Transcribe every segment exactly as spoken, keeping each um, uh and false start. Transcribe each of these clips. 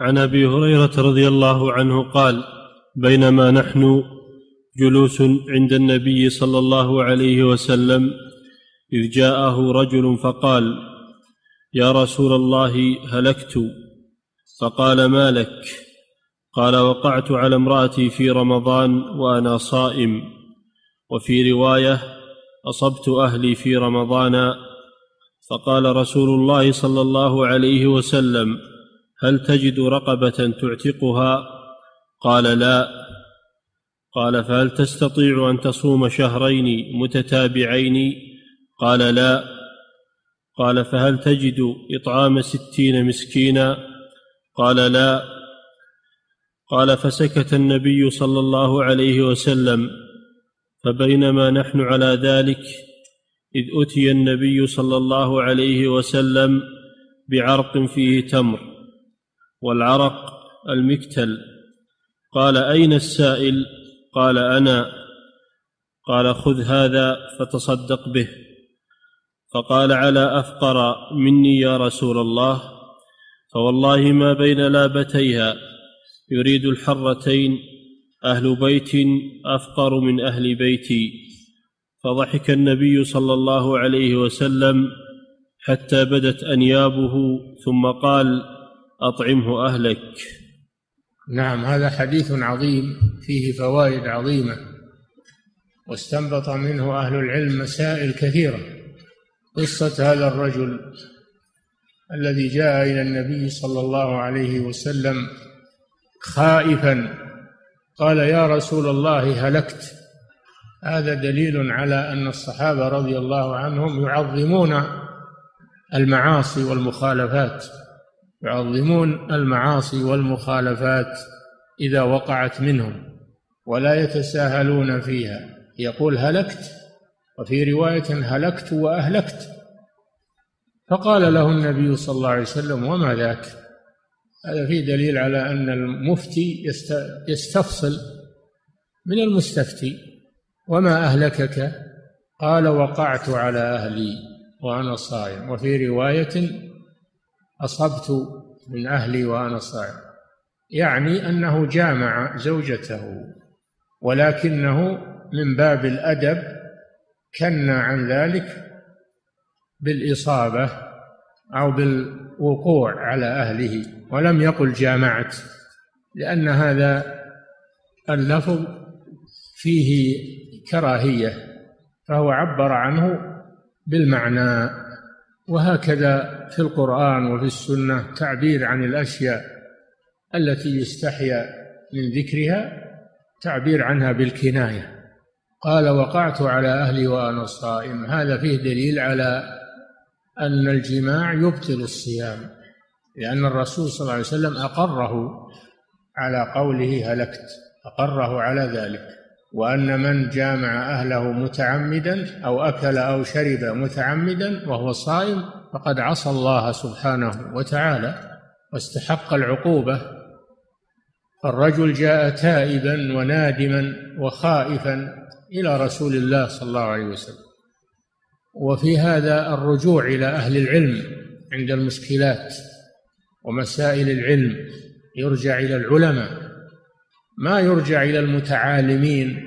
عن أبي هريرة رضي الله عنه قال: بينما نحن جلوس عند النبي صلى الله عليه وسلم إذ جاءه رجل فقال: يا رسول الله هلكت. فقال: ما لك؟ قال: وقعت على امرأتي في رمضان وأنا صائم. وفي رواية: أصبت أهلي في رمضان. فقال رسول الله صلى الله عليه وسلم: هل تجد رقبة تعتقها؟ قال: لا. قال: فهل تستطيع أن تصوم شهرين متتابعين؟ قال: لا. قال: فهل تجد إطعام ستين مسكينا؟ قال: لا. قال: فسكت النبي صلى الله عليه وسلم. فبينما نحن على ذلك إذ أتي النبي صلى الله عليه وسلم بعرق فيه تمر، والعرق المكتل. قال: أين السائل؟ قال: أنا. قال: خذ هذا فتصدق به. فقال: على أفقر مني يا رسول الله؟ فوالله ما بين لابتيها يريد الحرتين أهل بيت أفقر من أهل بيتي. فضحك النبي صلى الله عليه وسلم حتى بدت أنيابه، ثم قال: أطعمه أهلك. نعم، هذا حديث عظيم فيه فوائد عظيمة، واستنبط منه أهل العلم مسائل كثيرة. قصة هذا الرجل الذي جاء إلى النبي صلى الله عليه وسلم خائفا قال: يا رسول الله هلكت. هذا دليل على أن الصحابة رضي الله عنهم يعظمون المعاصي والمخالفات، يعظمون المعاصي والمخالفات إذا وقعت منهم ولا يتساهلون فيها. يقول: هلكت. وفي رواية: هلكت وأهلكت. فقال له النبي صلى الله عليه وسلم: وما ذاك؟ هذا فيه دليل على أن المفتي يستفصل من المستفتي. وما أهلكك؟ قال: وقعت على أهلي وأنا صائم. وفي رواية: أصبت من أهلي وأنا صائم. يعني أنه جامع زوجته، ولكنه من باب الأدب كنى عن ذلك بالإصابة أو بالوقوع على أهله، ولم يقل جامعت، لأن هذا اللفظ فيه كراهية، فهو عبر عنه بالمعنى. وهكذا في القرآن وفي السنة تعبير عن الأشياء التي يستحيا من ذكرها، تعبير عنها بالكناية. قال: وقعت على أهلي وأنا صائم. هذا فيه دليل على أن الجماع يبطل الصيام، لأن الرسول صلى الله عليه وسلم أقره على قوله هلكت، أقره على ذلك. وأن من جامع أهله متعمدا أو أكل أو شرب متعمدا وهو صائم فقد عصى الله سبحانه وتعالى واستحق العقوبة. فالرجل جاء تائبا ونادما وخائفا إلى رسول الله صلى الله عليه وسلم. وفي هذا الرجوع إلى أهل العلم عند المشكلات ومسائل العلم، يرجع إلى العلماء، ما يرجع إلى المتعالمين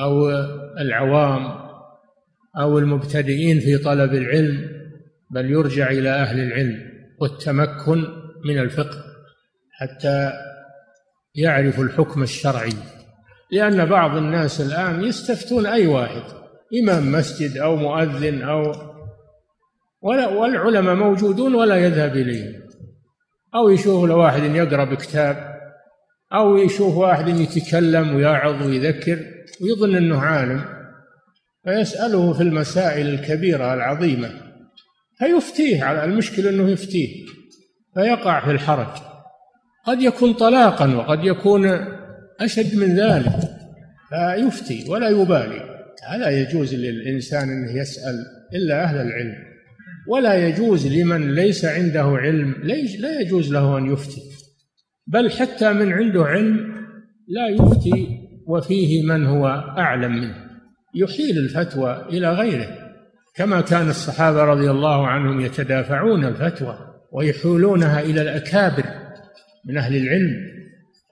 أو العوام أو المبتدئين في طلب العلم، بل يرجع إلى أهل العلم والتمكن من الفقه حتى يعرف الحكم الشرعي. لأن بعض الناس الآن يستفتون أي واحد، إمام مسجد أو مؤذن أو والعلماء موجودون ولا يذهب إليهم، أو يشوف لواحد يقرأ بكتاب، أو يشوف واحد يتكلم ويعظ ويذكر ويظن أنه عالم، فيسأله في المسائل الكبيرة العظيمة فيفتيه. على المشكلة أنه يفتيه فيقع في الحرج، قد يكون طلاقا وقد يكون أشد من ذلك، فيفتي ولا يبالي. لا يجوز للإنسان أن يسأل إلا أهل العلم، ولا يجوز لمن ليس عنده علم، لا يجوز له أن يفتي. بل حتى من عنده علم لا يفتي، وفيه من هو أعلم منه يحيل الفتوى إلى غيره، كما كان الصحابة رضي الله عنهم يتدافعون الفتوى ويحولونها إلى الأكابر من أهل العلم.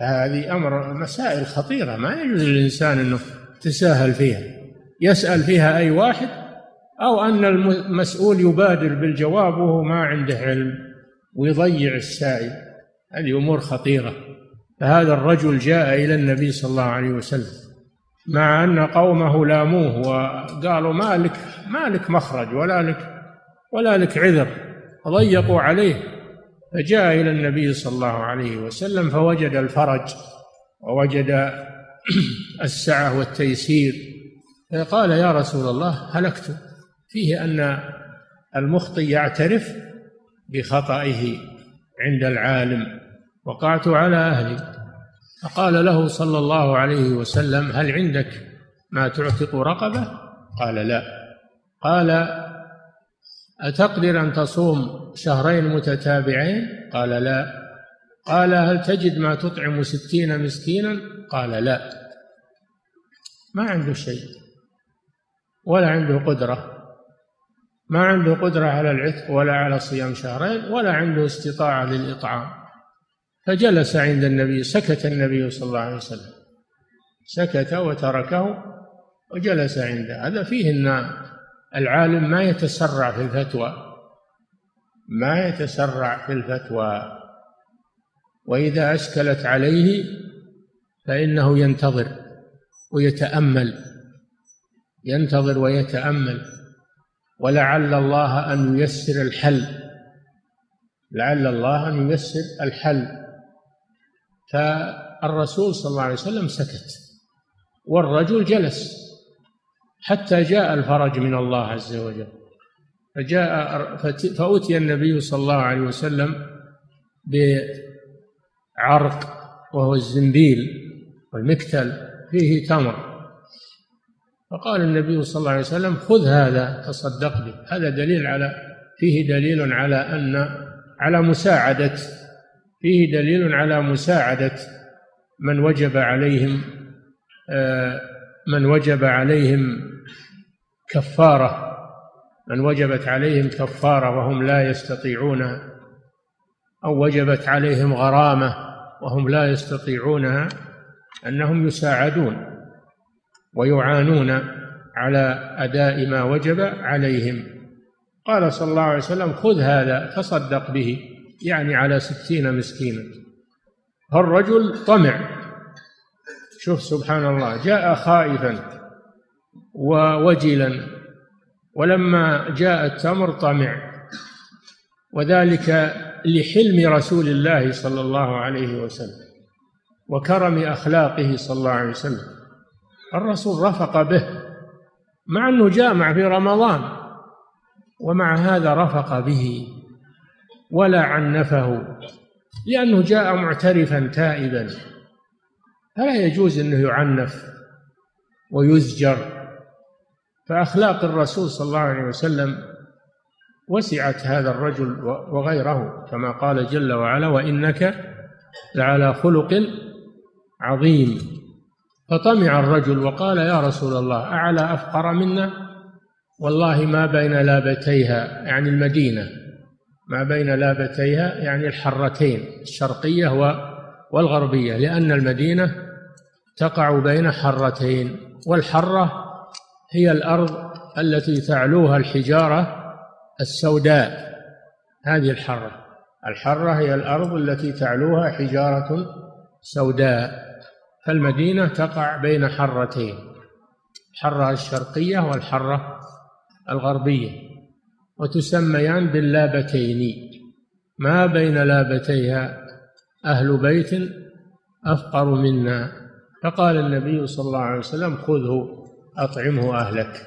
هذه أمر مسائل خطيرة ما يجوز للإنسان أنه تساهل فيها، يسأل فيها أي واحد، أو أن المسؤول يبادر بالجواب وهو ما عنده علم ويضيع السائل. هذه أمور خطيرة. فهذا الرجل جاء إلى النبي صلى الله عليه وسلم مع أن قومه لاموه وقالوا ما لك ما لك مخرج ولا لك ولا لك عذر، ضيقوا عليه. فجاء إلى النبي صلى الله عليه وسلم فوجد الفرج ووجد السعة والتيسير، فقال يا رسول الله هلكت. فيه أن المخطئ يعترف بخطئه عند العالم. وقعت على أهلي، فقال له صلى الله عليه وسلم هل عندك ما تعتق رقبة؟ قال لا. قال أتقدر أن تصوم شهرين متتابعين؟ قال لا. قال هل تجد ما تطعم ستين مسكينا؟ قال لا. ما عنده شيء ولا عنده قدرة، ما عنده قدرة على العتق ولا على صيام شهرين ولا عنده استطاعة للإطعام. فجلس عند النبي، سكت النبي صلى الله عليه وسلم، سكت وتركه وجلس عنده. هذا فيه أن العالم ما يتسرع في الفتوى، ما يتسرع في الفتوى، وإذا أشكلت عليه فإنه ينتظر ويتأمل، ينتظر ويتأمل، ولعل الله أن ييسر الحل، لعل الله أن ييسر الحل. فالرسول صلى الله عليه وسلم سكت والرجل جلس حتى جاء الفرج من الله عز وجل. فجاء فأتي النبي صلى الله عليه وسلم بعرق وهو الزنبيل والمكتل فيه تمر، فقال النبي صلى الله عليه وسلم خذ هذا تصدق به. هذا دليل على فيه دليل على أن على مساعدة فيه دليل على مساعدة من وجب عليهم من وجب عليهم كفارة من وجبت عليهم كفارة وهم لا يستطيعونها، أو وجبت عليهم غرامة وهم لا يستطيعونها، أنهم يساعدون ويعانون على أداء ما وجب عليهم. قال صلى الله عليه وسلم خذ هذا تصدق به، يعني على ستين مسكينا. فالرجل طمع، شوف سبحان الله، جاء خائفا ووجلا، ولما جاء التمر طمع، وذلك لحلم رسول الله صلى الله عليه وسلم وكرم أخلاقه صلى الله عليه وسلم. الرسول رفق به مع أنه جامع في رمضان، ومع هذا رفق به ولا عنفه، لأنه جاء معترفا تائبا، فلا يجوز أنه يعنف ويزجر. فأخلاق الرسول صلى الله عليه وسلم وسعت هذا الرجل وغيره، كما قال جل وعلا وإنك لعلى خلق عظيم. فطمع الرجل وقال يا رسول الله أعلى أفقر منا؟ والله ما بين لابتيها، يعني المدينة، ما بين لابتيها يعني الحرتين الشرقية والغربية، لأن المدينة تقع بين حرتين، والحرة هي الأرض التي تعلوها الحجارة السوداء. هذه الحرة الحرة هي الأرض التي تعلوها حجارة سوداء. فالمدينة تقع بين حرتين، الحرة الشرقية والحرة الغربية، وتسميان باللابتين، ما بين لابتيها أهل بيت أفقر منا. فقال النبي صلى الله عليه وسلم خذه أطعمه أهلك.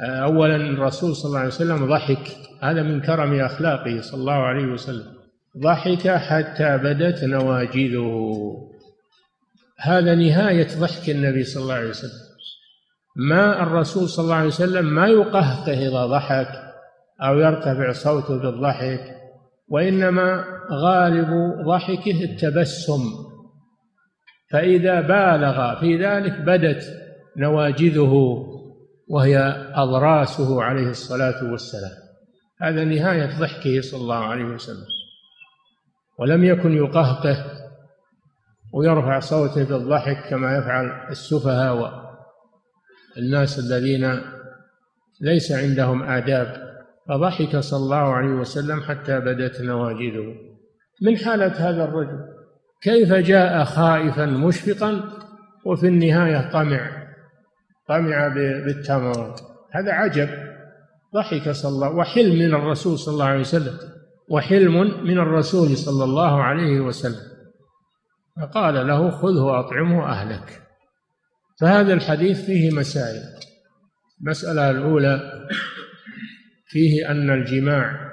أولا الرسول صلى الله عليه وسلم ضحك، هذا من كرم أخلاقه صلى الله عليه وسلم، ضحك حتى بدت نواجذه. هذا نهاية ضحك النبي صلى الله عليه وسلم. ما الرسول صلى الله عليه وسلم ما يقهقه إذا ضحك أو يرتفع صوته بالضحك، وإنما غالب ضحكه التبسم، فإذا بالغ في ذلك بدت نواجذه، وهي أضراسه عليه الصلاة والسلام. هذا نهاية ضحكه صلى الله عليه وسلم. ولم يكن يقهقه ويرفع صوته بالضحك كما يفعل السفهاء والناس الذين ليس عندهم آداب. فضحك صلى الله عليه وسلم حتى بدت نواجذه من حالة هذا الرجل. كيف جاء خائفا مشفقا وفي النهاية طمع طمع بالتمر؟ هذا عجب. ضحك صلى الله عليه وسلم، وحلم من الرسول صلى الله عليه وسلم، وحلم من الرسول صلى الله عليه وسلم، فقال له خذه أطعمه أهلك. فهذا الحديث فيه مسائل. المسألة الأولى فيه أن الجماع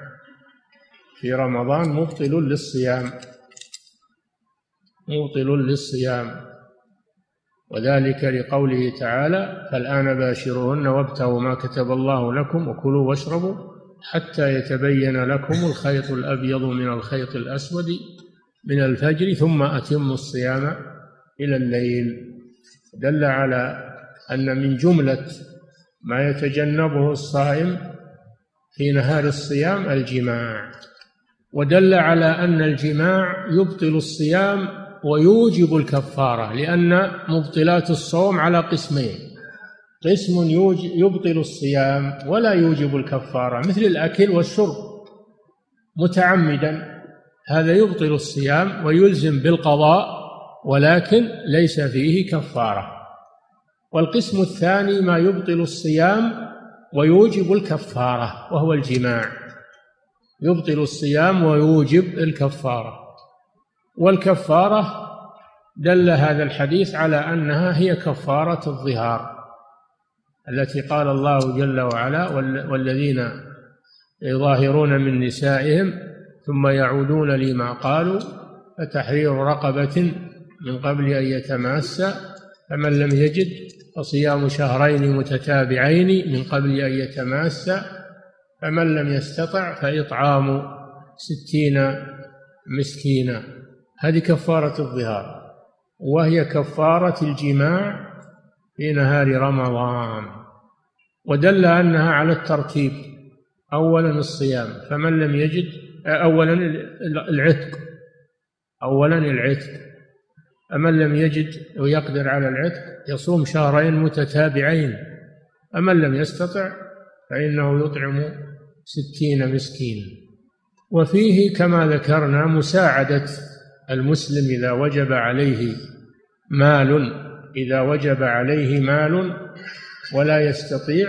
في رمضان مبطل للصيام، مبطل للصيام، وذلك لقوله تعالى فالآن باشروهن وابتغوا ما كتب الله لكم وكلوا واشربوا حتى يتبين لكم الخيط الأبيض من الخيط الأسود من الفجر ثم أتموا الصيام إلى الليل. دل على أن من جملة ما يتجنبه الصائم في نهار الصيام الجماع، ودل على أن الجماع يبطل الصيام ويوجب الكفارة، لأن مبطلات الصوم على قسمين: قسم يبطل الصيام ولا يوجب الكفارة مثل الأكل والشرب متعمدا، هذا يبطل الصيام ويلزم بالقضاء ولكن ليس فيه كفارة. والقسم الثاني ما يبطل الصيام ويوجب الكفارة وهو الجماع، يبطل الصيام ويوجب الكفارة. والكفارة دل هذا الحديث على أنها هي كفارة الظهار التي قال الله جل وعلا والذين يظاهرون من نسائهم ثم يعودون لما قالوا فتحرير رقبة من قبل أن يتماسا فمن لم يجد فصيام شهرين متتابعين من قبل أن يتماسا فمن لم يستطع فإطعام ستين مسكينا. هذه كفارة الظهار، وهي كفارة الجماع في نهار رمضان. ودل أنها على الترتيب: أولا الصيام، فمن لم يجد أولا العتق، أولا العتق، أمن لم يجد ويقدر على العتق يصوم شهرين متتابعين، أمن لم يستطع فإنه يطعم ستين مسكين. وفيه كما ذكرنا مساعدة المسلم إذا وجب عليه مال، إذا وجب عليه مال ولا يستطيع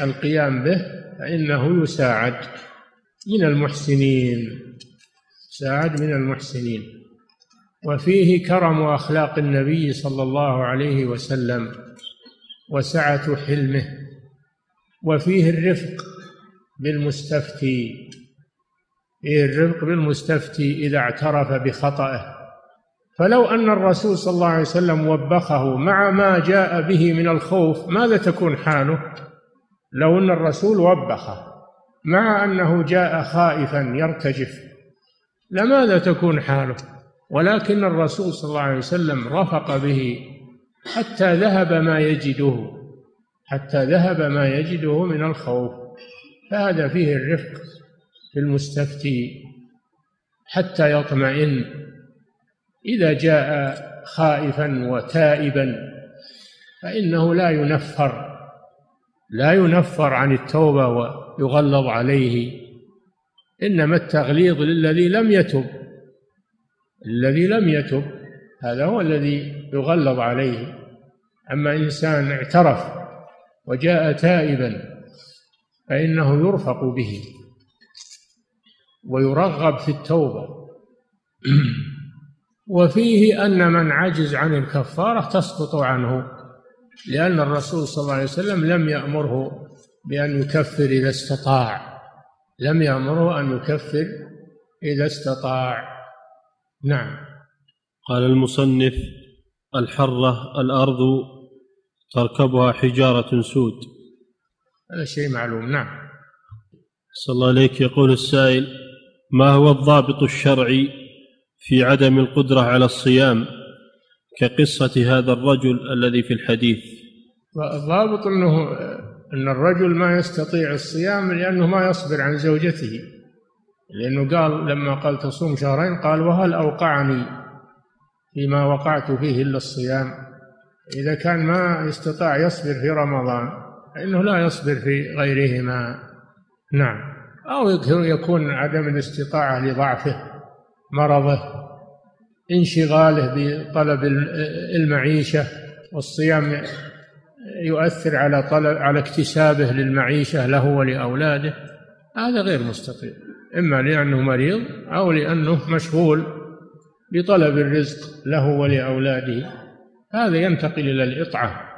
القيام به فإنه يساعد من المحسنين، يساعد من المحسنين. وفيه كرم أخلاق النبي صلى الله عليه وسلم وسعة حلمه. وفيه الرفق بالمستفتي، فيه الرفق بالمستفتي إذا اعترف بخطأه. فلو أن الرسول صلى الله عليه وسلم وبخه مع ما جاء به من الخوف ماذا تكون حاله؟ لو أن الرسول وبخه مع أنه جاء خائفا يرتجف لماذا تكون حاله؟ ولكن الرسول صلى الله عليه وسلم رفق به حتى ذهب ما يجده، حتى ذهب ما يجده من الخوف. فهذا فيه الرفق في المستفتي حتى يطمئن. إذا جاء خائفا وتائبا فإنه لا ينفر، لا ينفر عن التوبة ويغلظ عليه، إنما التغليظ للذي لم يتب، الذي لم يتب هذا هو الذي يغلظ عليه. أما إنسان اعترف وجاء تائبا فإنه يرفق به ويرغب في التوبة. وفيه أن من عجز عن الكفارة تسقط عنه، لأن الرسول صلى الله عليه وسلم لم يأمره بأن يكفر إذا استطاع، لم يأمره أن يكفر إذا استطاع. نعم. قال المصنف: الحرة الأرض تركبها حجارة سود. هذا شيء معلوم. نعم. صلى الله عليك. يقول السائل: ما هو الضابط الشرعي في عدم القدرة على الصيام كقصة هذا الرجل الذي في الحديث؟ الضابط أنه أن الرجل ما يستطيع الصيام لأنه ما يصبر عن زوجته، لأنه قال لما قال تصوم شهرين قال وهل أوقعني فيما وقعت فيه إلا الصيام. إذا كان ما استطاع يصبر في رمضان فإنه لا يصبر في غيرهما. نعم. أو يكون عدم الاستطاعة لضعفه، مرضه، انشغاله بطلب المعيشة، والصيام يؤثر على طلب على اكتسابه للمعيشة له ولأولاده، هذا غير مستطيع، إما لأنه مريض أو لأنه مشغول بطلب الرزق له ولأولاده، هذا ينتقل إلى الإطعام.